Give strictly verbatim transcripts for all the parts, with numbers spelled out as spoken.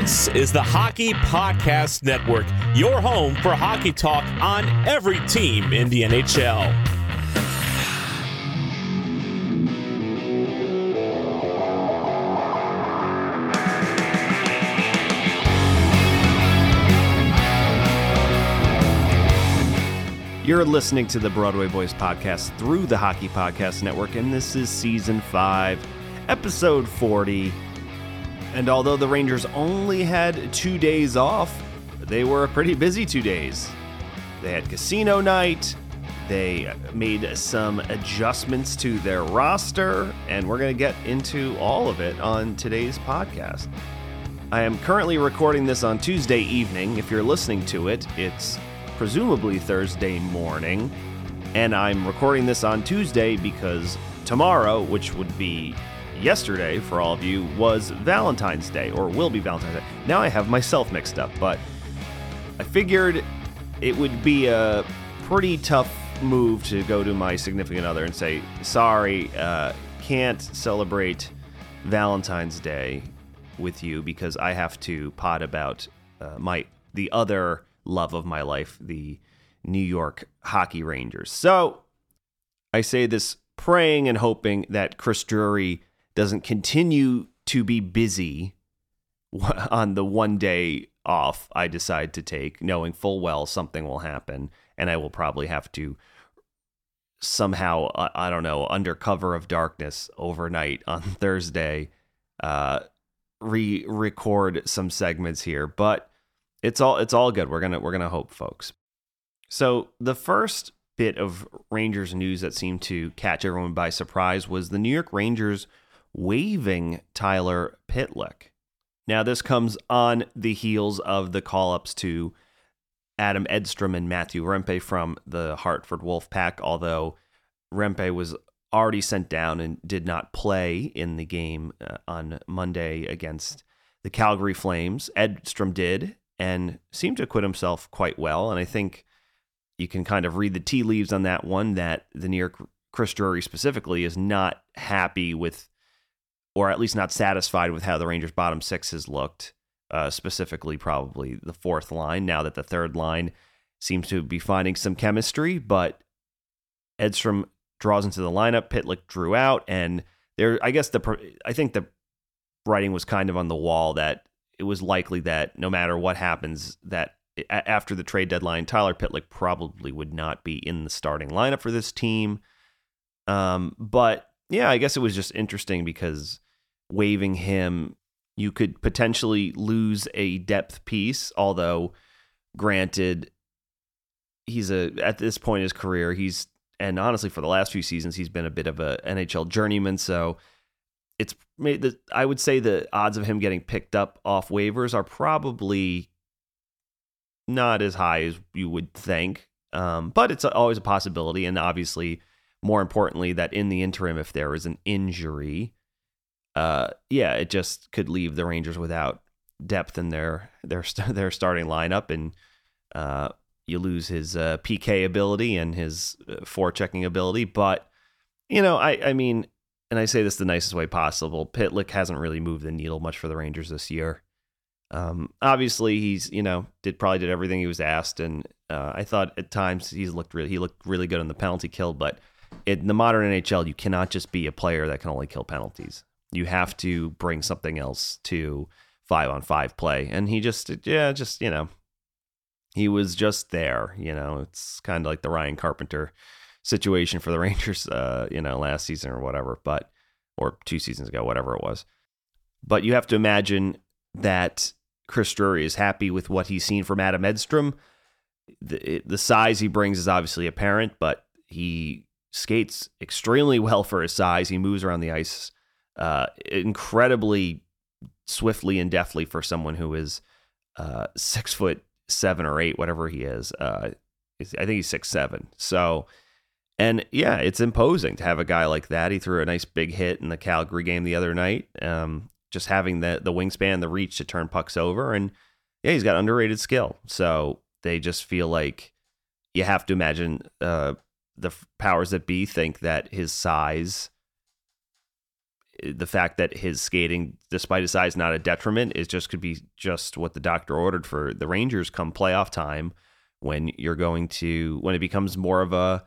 This is the Hockey Podcast Network, your home for hockey talk on every team in the N H L. You're listening to the Broadway Boys Podcast through the Hockey Podcast Network, and this is Season five, Episode forty. And although the Rangers only had two days off, they were a pretty busy two days. They had casino night, they made some adjustments to their roster, and we're going to get into all of it on today's podcast. I am currently recording this on Tuesday evening. If you're listening to it, it's presumably Thursday morning, and I'm recording this on Tuesday because tomorrow, which would be yesterday, for all of you, was Valentine's Day, or will be Valentine's Day. Now I have myself mixed up, but I figured it would be a pretty tough move to go to my significant other and say, sorry, uh, can't celebrate Valentine's Day with you because I have to pod about uh, my the other love of my life, the New York Hockey Rangers. So I say this praying and hoping that Chris Drury doesn't continue to be busy on the one day off I decide to take, knowing full well something will happen, and I will probably have to somehow, I don't know, under cover of darkness overnight on Thursday, uh, re-record some segments here. But it's all it's all good. We're gonna we're gonna hope, folks. So the first bit of Rangers news that seemed to catch everyone by surprise was the New York Rangers waiving Tyler Pitlick. Now, this comes on the heels of the call-ups to Adam Edstrom and Matthew Rempe from the Hartford Wolf Pack, although Rempe was already sent down and did not play in the game uh, on Monday against the Calgary Flames. Edstrom did and seemed to acquit himself quite well, and I think you can kind of read the tea leaves on that one, that the New York Chris Drury specifically is not happy with, or at least not satisfied with, how the Rangers' bottom six has looked, uh, specifically probably the fourth line, now that the third line seems to be finding some chemistry. But Edstrom draws into the lineup, Pitlick drew out, and there, I guess the I think the writing was kind of on the wall that it was likely that no matter what happens, that after the trade deadline, Tyler Pitlick probably would not be in the starting lineup for this team. Um, but yeah, I guess it was just interesting because waiving him, you could potentially lose a depth piece. Although, granted, he's a at this point in his career, he's and honestly for the last few seasons, he's been a bit of a N H L journeyman. So it's made the I would say the odds of him getting picked up off waivers are probably not as high as you would think, um, but it's always a possibility, and obviously, more importantly, that in the interim, if there is an injury, uh, yeah, it just could leave the Rangers without depth in their their their starting lineup, and uh, you lose his uh, P K ability and his uh, forechecking ability. But you know, I I mean, and I say this the nicest way possible, Pitlick hasn't really moved the needle much for the Rangers this year. Um, obviously, he's you know did probably did everything he was asked, and uh, I thought at times he's looked really he looked really good on the penalty kill, but in the modern N H L, you cannot just be a player that can only kill penalties. You have to bring something else to five-on-five play. And he just, yeah, just, you know, he was just there. You know, it's kind of like the Ryan Carpenter situation for the Rangers, uh, you know, last season or whatever, but, or two seasons ago, whatever it was. But you have to imagine that Chris Drury is happy with what he's seen from Adam Edstrom. The, the size he brings is obviously apparent, but he skates extremely well for his size. He moves around the ice uh, incredibly swiftly and deftly for someone who is uh, six foot seven or eight, whatever he is. Uh, I think he's six seven. So, and yeah, it's imposing to have a guy like that. He threw a nice big hit in the Calgary game the other night. Um, just having the the wingspan, the reach to turn pucks over, and yeah, he's got underrated skill. So they just feel like you have to imagine. Uh, The powers that be think that his size the fact that his skating, despite his size, not a detriment, is just could be just what the doctor ordered for the Rangers come playoff time, when you're going to, when it becomes more of a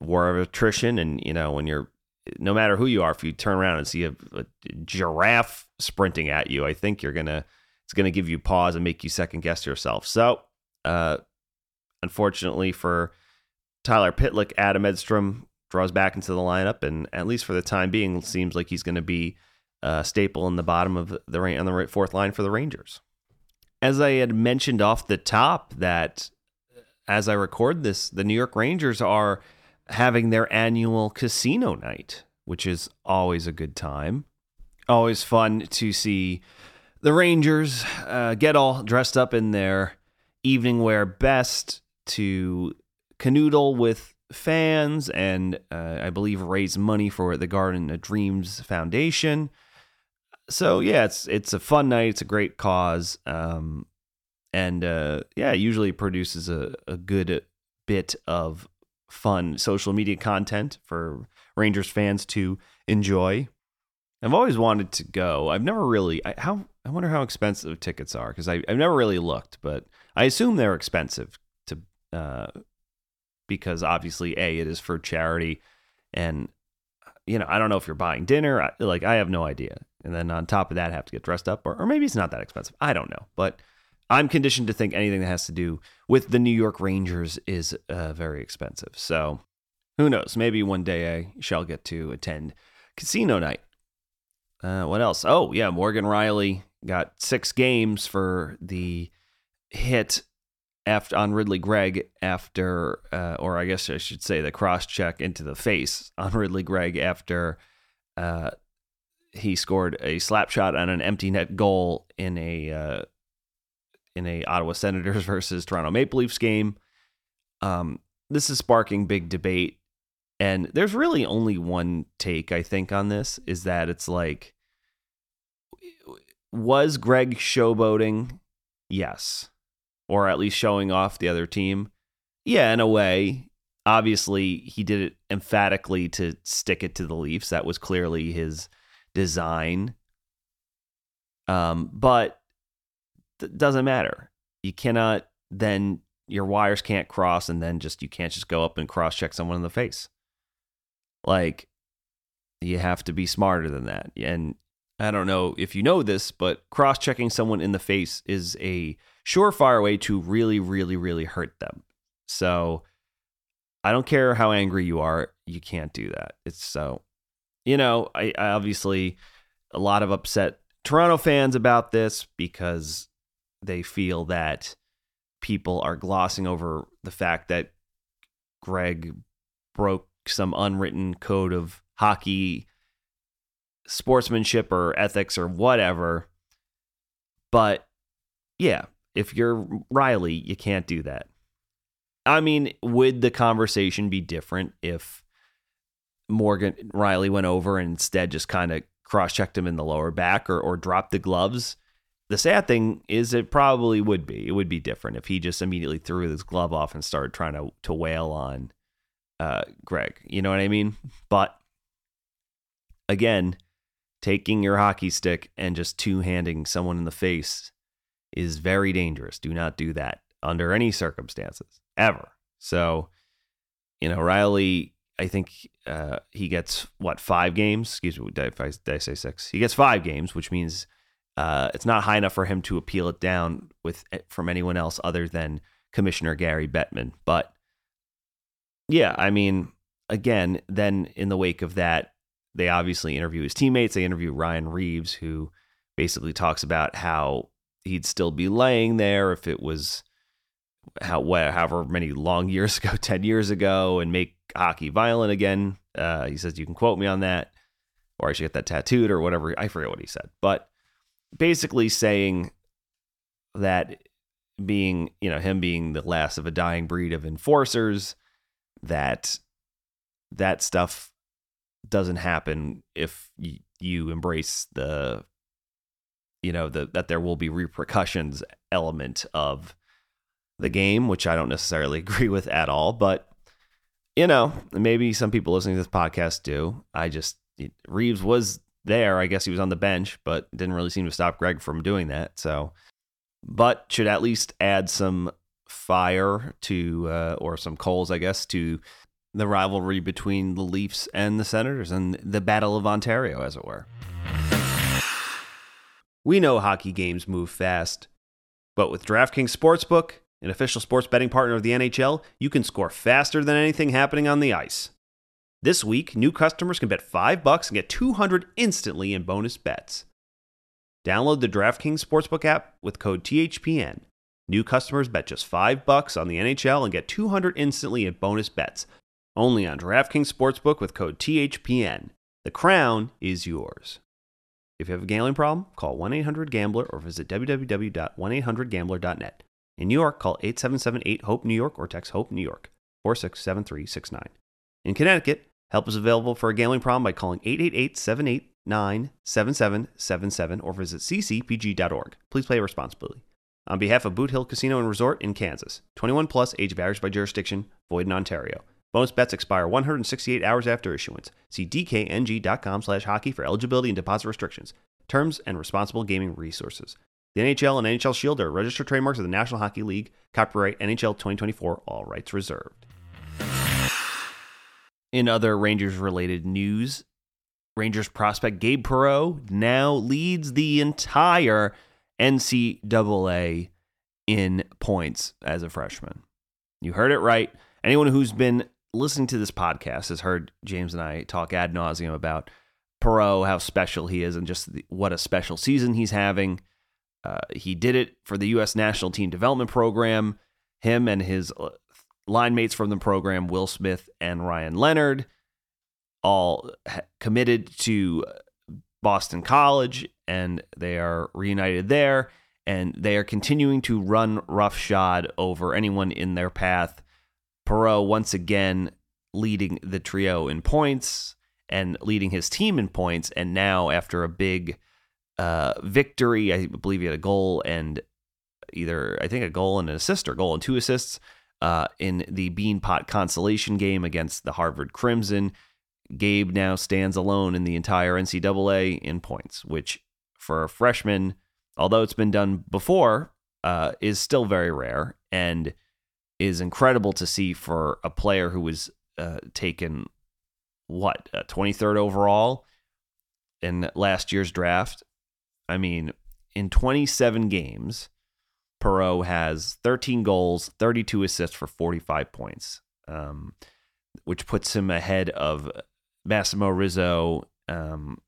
war of attrition. And, you know, when you're, no matter who you are, if you turn around and see a, a giraffe sprinting at you, I think you're going to, it's going to give you pause and make you second guess yourself. So, uh, unfortunately for Tyler Pitlick, Adam Edstrom draws back into the lineup, and at least for the time being, seems like he's going to be a staple in the bottom of the on the fourth line for the Rangers. As I had mentioned off the top, that as I record this, the New York Rangers are having their annual casino night, which is always a good time. Always fun to see the Rangers uh, get all dressed up in their evening wear best to canoodle with fans and uh, I believe raise money for the Garden of Dreams Foundation. So yeah, it's it's a fun night. It's a great cause, um, and uh, yeah, it usually produces a, a good bit of fun social media content for Rangers fans to enjoy. I've always wanted to go. I've never really. I, how I wonder how expensive tickets are, because I've never really looked, but I assume they're expensive to. Uh, Because obviously, A, it is for charity. And, you know, I don't know if you're buying dinner. I, like, I have no idea. And then on top of that, I have to get dressed up. Or, or maybe it's not that expensive. I don't know. But I'm conditioned to think anything that has to do with the New York Rangers is uh, very expensive. So who knows? Maybe one day I shall get to attend casino night. Uh, what else? Oh, yeah. Morgan Rielly got six games for the hit After, on Ridley Greig after, uh, or I guess I should say the cross-check into the face on Ridley Greig after uh, he scored a slap shot on an empty net goal in a uh, in a Ottawa Senators versus Toronto Maple Leafs game. Um, this is sparking big debate, and there's really only one take, I think, on this, is that it's like, was Greig showboating? Yes. Or at least showing off the other team. Yeah, in a way. Obviously, he did it emphatically to stick it to the Leafs. That was clearly his design. Um, but it doesn't matter. You cannot then, your wires can't cross, and then just you can't just go up and cross-check someone in the face. Like, you have to be smarter than that. And I don't know if you know this, but cross-checking someone in the face is a surefire way to really, really, really hurt them. So I don't care how angry you are, you can't do that. It's so, you know, I, I obviously a lot of upset Toronto fans about this because they feel that people are glossing over the fact that Greig broke some unwritten code of hockey sportsmanship or ethics or whatever. But yeah, if you're Rielly, you can't do that. I mean, would the conversation be different if Morgan Rielly went over and instead just kind of cross-checked him in the lower back or, or dropped the gloves? The sad thing is it probably would be. It would be different if he just immediately threw his glove off and started trying to, to wail on uh, Greig. You know what I mean? But again, taking your hockey stick and just two-handing someone in the face is very dangerous. Do not do that under any circumstances, ever. So, you know, Rielly, I think uh, he gets, what, five games? Excuse me, did I, did I say six? He gets five games, which means uh, it's not high enough for him to appeal it down with from anyone else other than Commissioner Gary Bettman. But, yeah, I mean, again, then in the wake of that, they obviously interview his teammates. They interview Ryan Reeves, who basically talks about how he'd still be laying there if it was how, what, however many long years ago, ten years ago, and make hockey violent again. Uh, he says, you can quote me on that, or I should get that tattooed or whatever. I forget what he said, but basically saying that being, you know, him being the last of a dying breed of enforcers, that that stuff doesn't happen if y- you embrace the, you know, the, that there will be repercussions element of the game, which I don't necessarily agree with at all. But, you know, maybe some people listening to this podcast do. I just, Reeves was there. I guess he was on the bench, but didn't really seem to stop Greig from doing that. So, but should at least add some fire to, uh, or some coals, I guess, to the rivalry between the Leafs and the Senators and the Battle of Ontario, as it were. We know hockey games move fast, but with DraftKings Sportsbook, an official sports betting partner of the N H L, you can score faster than anything happening on the ice. This week, new customers can bet five bucks and get two hundred dollars instantly in bonus bets. Download the DraftKings Sportsbook app with code T H P N. New customers bet just five bucks on the N H L and get two hundred dollars instantly in bonus bets. Only on DraftKings Sportsbook with code T H P N. The crown is yours. If you have a gambling problem, call one eight hundred gambler or visit w w w dot one eight hundred gambler dot net. In New York, call eight seven seven eight hope New York or text HOPE-NEW-YORK four six seven three six nine. In Connecticut, help is available for a gambling problem by calling eight eight eight seven eight nine seven seven seven seven or visit c c p g dot org. Please play responsibly. On behalf of Boot Hill Casino and Resort in Kansas, twenty-one plus, age varies by jurisdiction, void in Ontario. Bonus bets expire one hundred sixty-eight hours after issuance. See d k n g dot com slash hockey for eligibility and deposit restrictions, terms, and responsible gaming resources. The N H L and N H L Shield are registered trademarks of the National Hockey League. Copyright N H L twenty twenty-four, all rights reserved. In other Rangers-related news, Rangers prospect Gabe Perreault now leads the entire N C double A in points as a freshman. You heard it right. Anyone who's been listening to this podcast has heard James and I talk ad nauseum about Perreault, how special he is, and just the, what a special season he's having. Uh, he did it for the U S National Team Development Program. Him and his uh, line mates from the program, Will Smith and Ryan Leonard, all ha- committed to Boston College, and they are reunited there, and they are continuing to run roughshod over anyone in their path. Perreault once again leading the trio in points and leading his team in points, and now after a big uh, victory, I believe he had a goal and either, I think a goal and an assist or goal and two assists uh, in the Beanpot Consolation game against the Harvard Crimson, Gabe now stands alone in the entire N C double A in points, which for a freshman, although it's been done before, uh, is still very rare and is incredible to see for a player who was uh, taken, what, uh, twenty-third overall in last year's draft. I mean, in twenty-seven games, Perreault has thirteen goals, thirty-two assists for forty-five points, um, which puts him ahead of Massimo Rizzo um,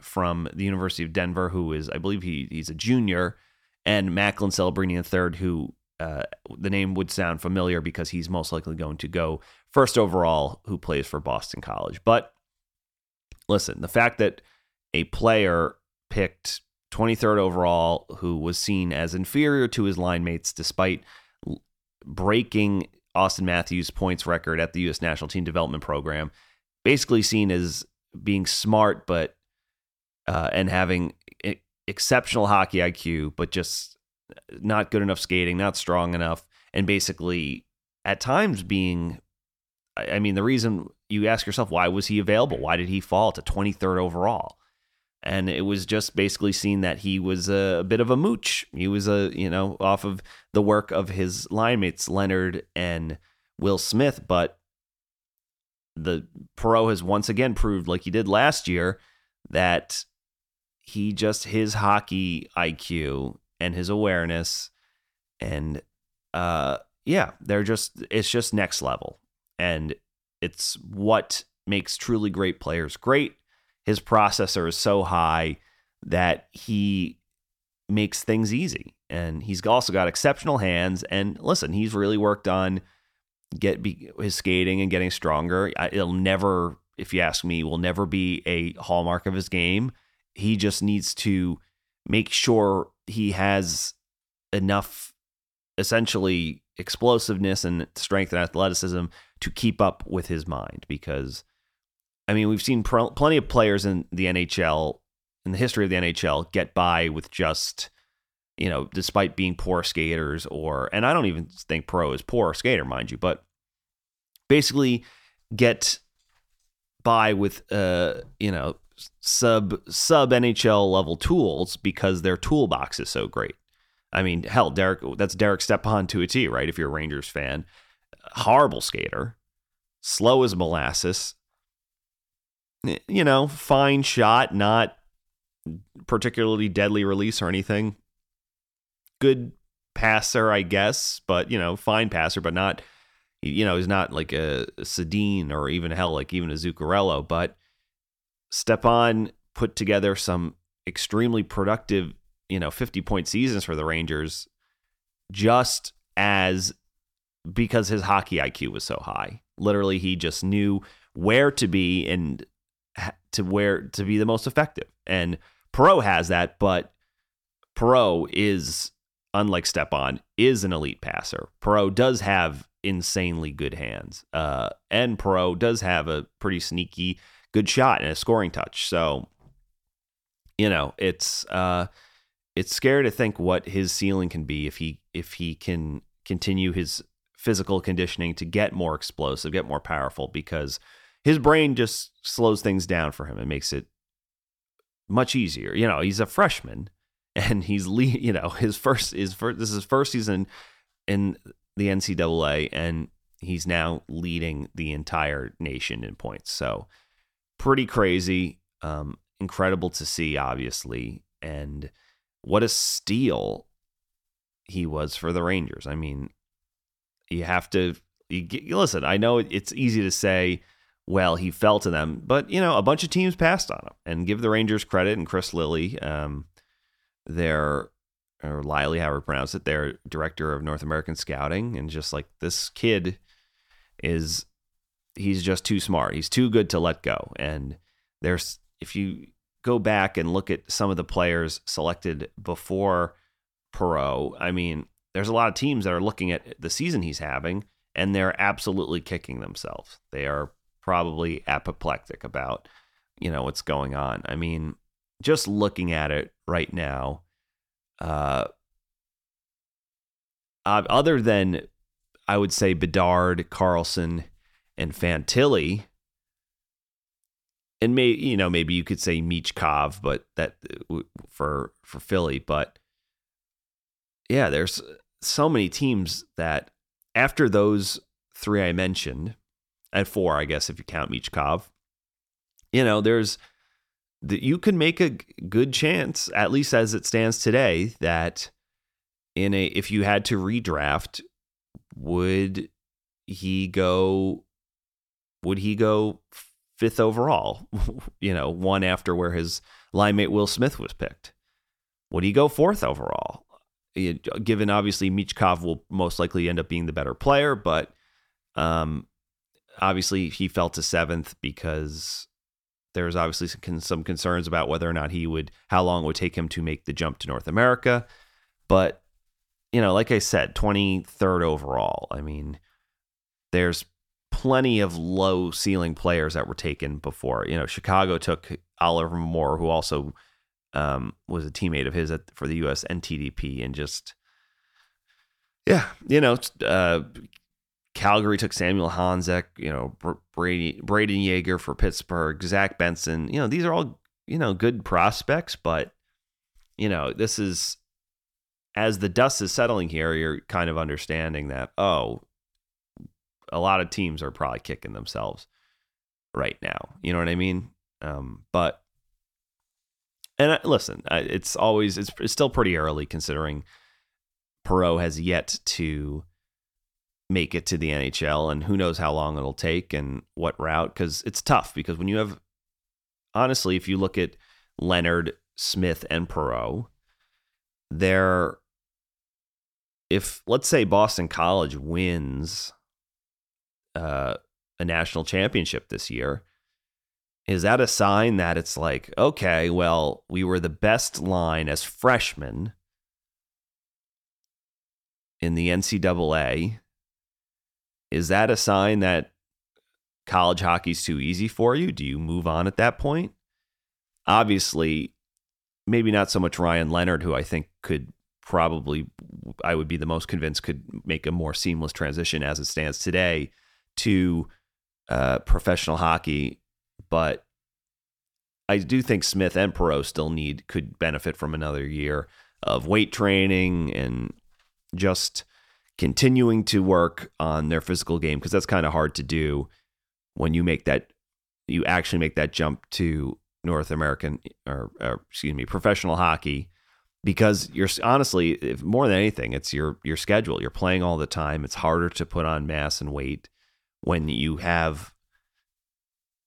from the University of Denver, who is, I believe he he's a junior, and Macklin Celebrini the third, who Uh, the name would sound familiar because he's most likely going to go first overall, who plays for Boston College. But listen, the fact that a player picked twenty-third overall who was seen as inferior to his line mates, despite breaking Austin Matthews' points record at the U S National Team Development Program, basically seen as being smart, but uh, and having exceptional hockey I Q, but just not good enough skating, not strong enough, and basically at times being, I mean, the reason you ask yourself, why was he available? Why did he fall to twenty-third overall? And it was just basically seen that he was a bit of a mooch. He was a, you know, off of the work of his line mates, Leonard and Will Smith, but the Perreault has once again proved, like he did last year, that he just, his hockey I Q and his awareness, and uh, yeah, they're just, it's just next level, and it's what makes truly great players great. His processor is so high that he makes things easy, and he's also got exceptional hands, and listen, he's really worked on get be, his skating and getting stronger. It'll never, if you ask me, will never be a hallmark of his game. He just needs to make sure he has enough, essentially, explosiveness and strength and athleticism to keep up with his mind. Because, I mean, we've seen pr- plenty of players in the N H L, in the history of the N H L, get by with just, you know, despite being poor skaters or, and I don't even think Perreault is poor skater, mind you, but basically get by with, uh, you know, sub sub N H L level tools because their toolbox is so great. I mean, hell, Derek, that's Derek Stepan to a T, right? If you're a Rangers fan, horrible skater, slow as molasses, you know, fine shot, not particularly deadly release or anything. Good passer, I guess, but, you know, fine passer, but not, you know, he's not like a Sedin or even hell, like even a Zuccarello. But Stepan put together some extremely productive, you know, fifty point seasons for the Rangers just as because his hockey I Q was so high. Literally, he just knew where to be and to where to be the most effective. And Perreault has that, but Perreault is, unlike Stepan, is an elite passer. Perreault does have insanely good hands. Uh, and Perreault does have a pretty sneaky good shot and a scoring touch. So, you know, it's uh, it's scary to think what his ceiling can be if he if he can continue his physical conditioning to get more explosive, get more powerful, because his brain just slows things down for him and makes it much easier. You know, he's a freshman and he's, you know, his first his first this is his first season in the N C double A, and he's now leading the entire nation in points. So pretty crazy, um, incredible to see, obviously, and what a steal he was for the Rangers. I mean, you have to you, you listen. I know it's easy to say, well, he fell to them, but you know, a bunch of teams passed on him, and give the Rangers credit and Chris Lilly, um, their or Liley, however you pronounce it, their director of North American scouting, and just like, this kid is, he's just too smart. He's too good to let go. And there's, if you go back and look at some of the players selected before Perreault, I mean, there's a lot of teams that are looking at the season he's having and they're absolutely kicking themselves. They are probably apoplectic about, you know, what's going on. I mean, just looking at it right now, Uh, other than, I would say, Bedard, Carlson, and Fantilli, and may you know maybe you could say Michkov, but that for for Philly, but yeah, there's so many teams that after those three I mentioned, and four, I guess, if you count Michkov, you know, there's. That you can make a good chance, at least as it stands today, that in a if you had to redraft, would he go? Would he go fifth overall? You know, one after where his line mate Will Smith was picked. Would he go fourth overall? Given obviously Michkov will most likely end up being the better player, but um, obviously he fell to seventh because. There's obviously some, some concerns about whether or not he would, how long it would take him to make the jump to North America. But, you know, like I said, twenty-third overall. I mean, there's plenty of low ceiling players that were taken before. You know, Chicago took Oliver Moore, who also um, was a teammate of his at, for the U S N T D P, and just, yeah, you know, uh, Calgary took Samuel Hanzek, you know, Brady, Braden Yeager for Pittsburgh, Zach Benson. You know, these are all, you know, good prospects, but, you know, this is, as the dust is settling here, you're kind of understanding that, oh, a lot of teams are probably kicking themselves right now. You know what I mean? Um, but, and I, listen, I, it's always, it's, it's still pretty early considering Perreault has yet to make it to the N H L, and who knows how long it'll take and what route, because it's tough, because when you have, honestly, if you look at Leonard, Smith, and Perreault, they're, if, let's say Boston College wins uh, a national championship this year, is that a sign that it's like, okay, well, we were the best line as freshmen in the N C double A, is that a sign that college hockey's too easy for you? Do you move on at that point? Obviously, maybe not so much Ryan Leonard, who I think could probably, I would be the most convinced, could make a more seamless transition as it stands today to uh, professional hockey. But I do think Smith and Perreault still need, could benefit from another year of weight training and just continuing to work on their physical game, because that's kind of hard to do when you make that, you actually make that jump to North American or, or excuse me, professional hockey, because you're honestly, if more than anything, it's your, your schedule. You're playing all the time. It's harder to put on mass and weight when you have,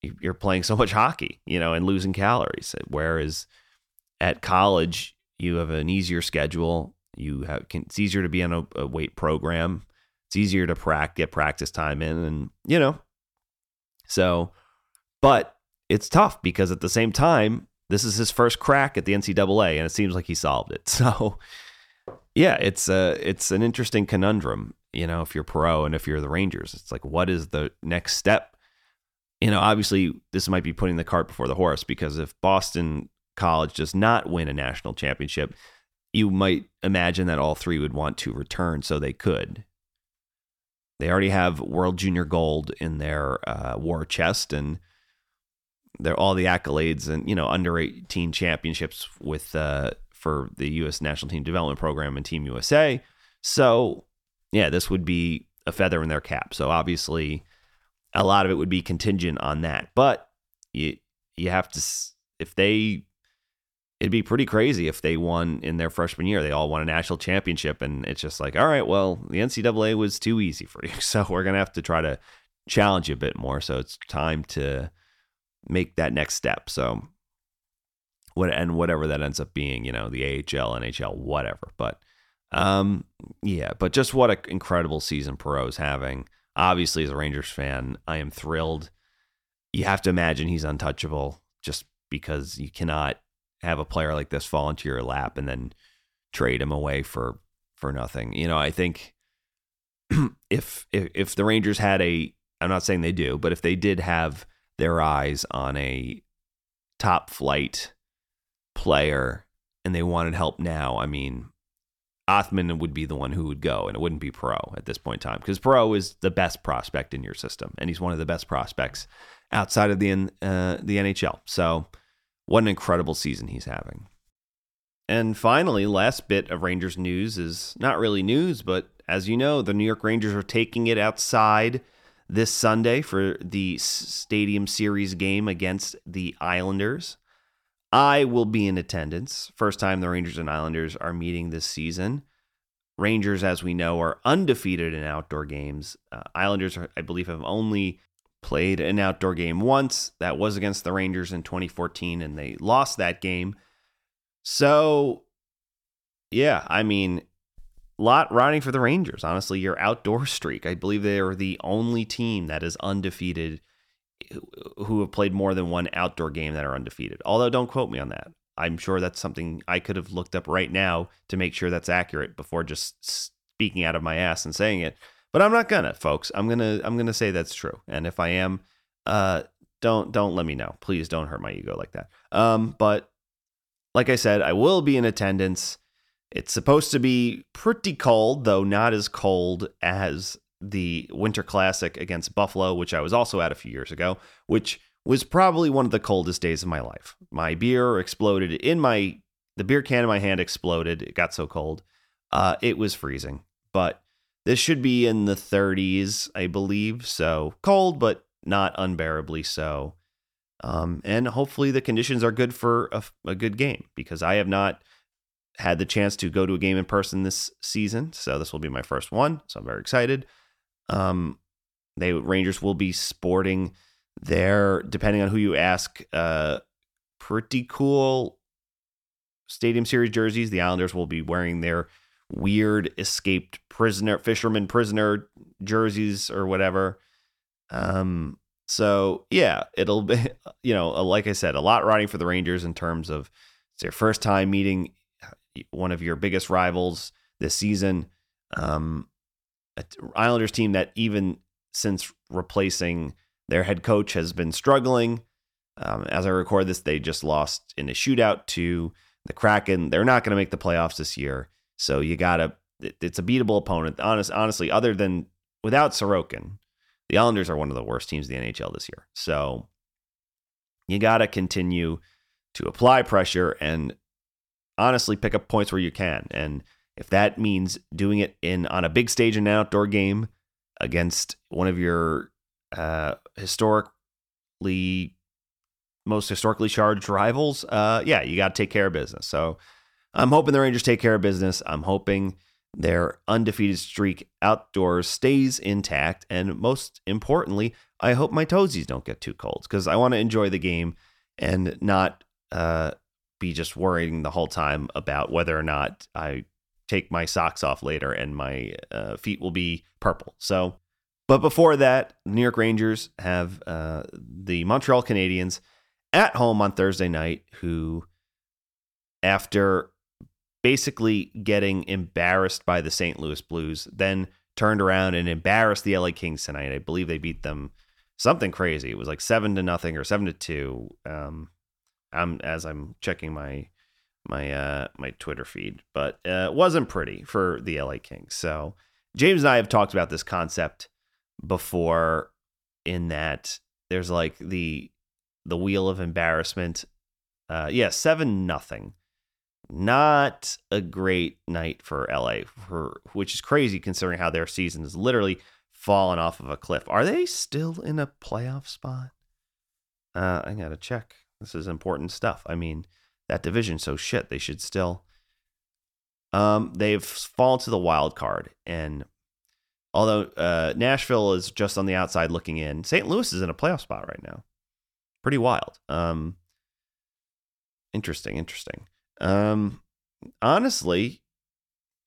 you're playing so much hockey, you know, and losing calories. Whereas at college, you have an easier schedule. You have, can, it's easier to be on a, a weight program. It's easier to prac, get practice time in, and you know, so, but it's tough because at the same time, this is his first crack at the N C double A, and it seems like he solved it. So yeah, it's a, it's an interesting conundrum, you know, if you're Perreault and if you're the Rangers, it's like, what is the next step? You know, obviously this might be putting the cart before the horse, because if Boston College does not win a national championship, you might imagine that all three would want to return, so they could. They already have World Junior Gold in their uh, war chest, and they're all the accolades and, you know, under eighteen championships with uh, for the U S National Team Development Program and Team U S A. So, yeah, this would be a feather in their cap. So, obviously, a lot of it would be contingent on that. But you, you have to, if they... It'd be pretty crazy if they won in their freshman year. They all won a national championship, and it's just like, all right, well, the N C double A was too easy for you, so we're going to have to try to challenge you a bit more. So it's time to make that next step. So, what and whatever that ends up being, you know, the A H L, N H L, whatever. But, um, yeah, but just what an incredible season Perreault's having. Obviously, as a Rangers fan, I am thrilled. You have to imagine he's untouchable, just because you cannot have a player like this fall into your lap and then trade him away for, for nothing. You know, I think if, if, if the Rangers had a, I'm not saying they do, but if they did have their eyes on a top flight player and they wanted help now, I mean, Othman would be the one who would go, and it wouldn't be Perreault at this point in time, because Perreault is the best prospect in your system. And he's one of the best prospects outside of the, uh, the N H L. So, what an incredible season he's having. And finally, last bit of Rangers news is not really news, but as you know, the New York Rangers are taking it outside this Sunday for the Stadium Series game against the Islanders. I will be in attendance. First time the Rangers and Islanders are meeting this season. Rangers, as we know, are undefeated in outdoor games. Uh, Islanders, are, I believe, have only played an outdoor game once. That was against the Rangers in twenty fourteen, and they lost that game. So, yeah, I mean, lot riding for the Rangers. Honestly, your outdoor streak. I believe they are the only team that is undefeated who have played more than one outdoor game that are undefeated. Although, don't quote me on that. I'm sure that's something I could have looked up right now to make sure that's accurate before just speaking out of my ass and saying it. But I'm not gonna, folks. I'm gonna I'm gonna say that's true. And if I am, uh, don't don't let me know. Please don't hurt my ego like that. Um, but like I said, I will be in attendance. It's supposed to be pretty cold, though not as cold as the Winter Classic against Buffalo, which I was also at a few years ago, which was probably one of the coldest days of my life. My beer exploded in my the beer can in my hand exploded. It got so cold. Uh, it was freezing, but this should be in the thirties, I believe. So cold, but not unbearably so. Um, and hopefully the conditions are good for a, a good game, because I have not had the chance to go to a game in person this season. So this will be my first one. So I'm very excited. Um, they Rangers will be sporting their, depending on who you ask, uh, pretty cool Stadium Series jerseys. The Islanders will be wearing their weird escaped prisoner, fisherman prisoner jerseys or whatever. Um, so yeah, it'll be, you know, like I said, a lot riding for the Rangers in terms of it's their first time meeting one of your biggest rivals this season. Um, an Islanders team that even since replacing their head coach has been struggling. Um, as I record this, they just lost in a shootout to the Kraken. They're not going to make the playoffs this year. So you gotta, it's a beatable opponent. Honest, honestly, other than without Sorokin, the Islanders are one of the worst teams in the N H L this year. So you got to continue to apply pressure and honestly pick up points where you can. And if that means doing it in on a big stage in an outdoor game against one of your uh, historically most historically charged rivals, uh, yeah, you got to take care of business. So I'm hoping the Rangers take care of business. I'm hoping their undefeated streak outdoors stays intact. And most importantly, I hope my toesies don't get too cold, because I want to enjoy the game and not uh, be just worrying the whole time about whether or not I take my socks off later and my uh, feet will be purple. So, but before that, the New York Rangers have uh, the Montreal Canadiens at home on Thursday night, who, after basically getting embarrassed by the Saint Louis Blues, then turned around and embarrassed the L A Kings tonight. I believe they beat them something crazy. It was like seven to nothing or seven to two. Um, I'm as I'm checking my my uh, my Twitter feed, but uh, it wasn't pretty for the L A Kings. So James and I have talked about this concept before, in that there's like the the wheel of embarrassment. Uh, yeah, seven nothing. Not a great night for L A, for, which is crazy considering how their season has literally fallen off of a cliff. Are they still in a playoff spot? Uh, I got to check. This is important stuff. I mean, that division, so shit, they should still... Um, they've fallen to the wild card, and although uh, Nashville is just on the outside looking in, Saint Louis is in a playoff spot right now. Pretty wild. Um, interesting, interesting. Um, honestly,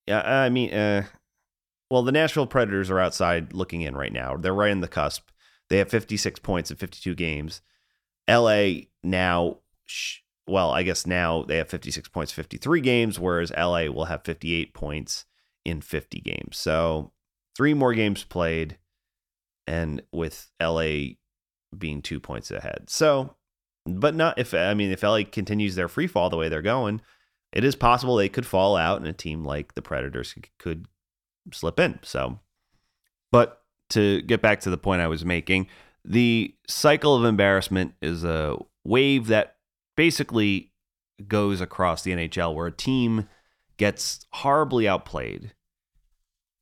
yeah, I mean, uh, well, the Nashville Predators are outside looking in right now. They're right in the cusp. They have fifty-six points in fifty-two games. L A now, well, I guess now they have fifty-six points, fifty-three games, whereas L A will have fifty-eight points in fifty games. So three more games played, and with L A being two points ahead. So, but not if, I mean, if L A continues their free fall the way they're going, it is possible they could fall out and a team like the Predators could slip in. So, but to get back to the point I was making, the cycle of embarrassment is a wave that basically goes across the N H L, where a team gets horribly outplayed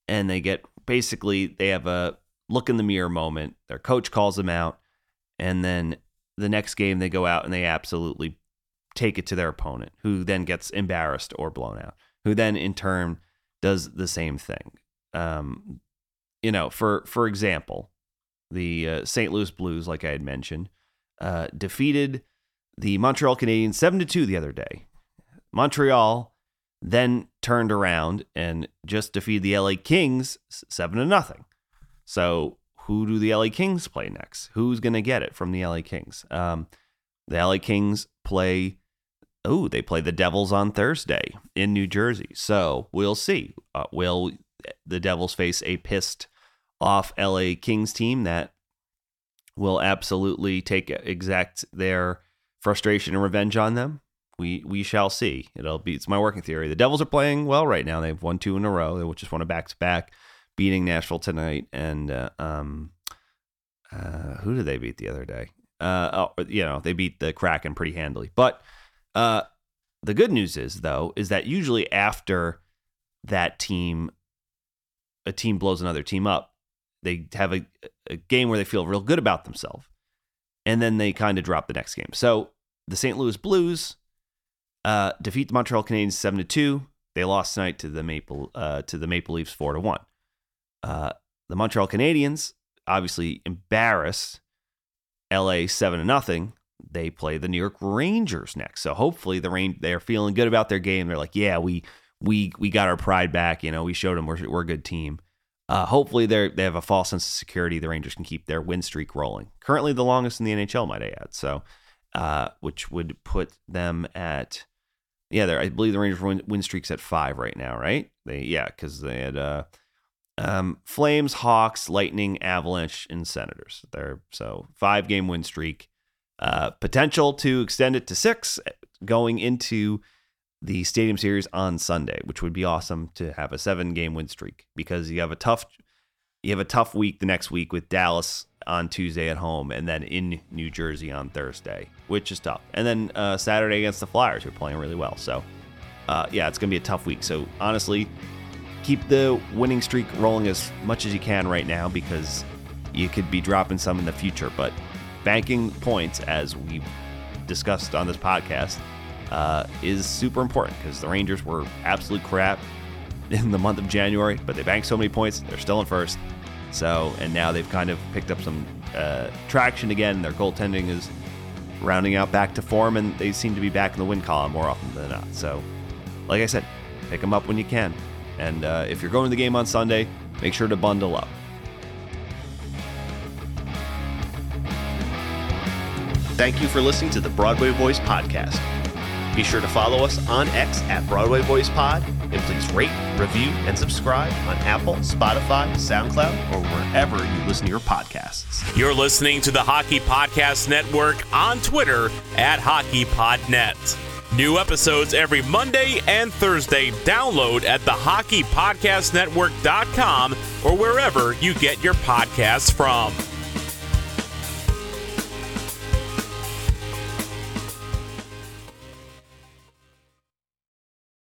and they get basically, they have a look in the mirror moment. Their coach calls them out, and then the next game they go out and they absolutely take it to their opponent, who then gets embarrassed or blown out, who then in turn does the same thing. Um, you know, for, for example, the uh, Saint Louis Blues, like I had mentioned, uh, defeated the Montreal Canadiens seven to two the other day. Montreal then turned around and just defeated the L A Kings seven to nothing. So, who do the L A Kings play next? Who's going to get it from the L A Kings? Um, the L A Kings play, oh, they play the Devils on Thursday in New Jersey. So we'll see. Uh, will the Devils face a pissed off L A Kings team that will absolutely take exact their frustration and revenge on them? We we shall see. It'll be, it's my working theory. The Devils are playing well right now. They've won two in a row. They just won a back-to-back, beating Nashville tonight, and uh, um, uh, who did they beat the other day? Uh, oh, you know, they beat the Kraken pretty handily. But uh, the good news is, though, is that usually after that team, a team blows another team up, they have a, a game where they feel real good about themselves, and then they kind of drop the next game. So the Saint Louis Blues uh, defeat the Montreal Canadiens seven to two. They lost tonight to the Maple uh, to the Maple Leafs four to one. Uh, the Montreal Canadiens obviously embarrassed L A seven to nothing. They play the New York Rangers next, so hopefully the rain they're feeling good about their game. They're like, yeah, we we we got our pride back. You know, we showed them we're we're a good team. Uh, hopefully they they have a false sense of security. The Rangers can keep their win streak rolling. Currently the longest in the N H L, might I add. So, uh, which would put them at yeah, there I believe the Rangers win, win streak's at five right now, right? They yeah, because they had uh. Um, Flames, Hawks, Lightning, Avalanche, and Senators. They're so five game win streak, uh, potential to extend it to six going into the Stadium Series on Sunday, which would be awesome to have a seven game win streak, because you have a tough, you have a tough week the next week with Dallas on Tuesday at home, and then in New Jersey on Thursday, which is tough. And then uh, Saturday against the Flyers, who are playing really well. So, uh, yeah, it's going to be a tough week. So, honestly, keep the winning streak rolling as much as you can right now, because you could be dropping some in the future. But banking points, as we discussed on this podcast, uh, is super important, because the Rangers were absolute crap in the month of January, but they banked so many points, they're still in first. So, and now they've kind of picked up some uh, traction again. Their goaltending is rounding out back to form, and they seem to be back in the win column more often than not. So, like I said, pick them up when you can. And uh, if you're going to the game on Sunday, make sure to bundle up. Thank you for listening to the Broadway Boys Podcast. Be sure to follow us on X at Broadway Boys Pod, and please rate, review, and subscribe on Apple, Spotify, SoundCloud, or wherever you listen to your podcasts. You're listening to the Hockey Podcast Network on Twitter at Hockey Pod Net. New episodes every Monday and Thursday. Download at the hockey podcast network dot com or wherever you get your podcasts from.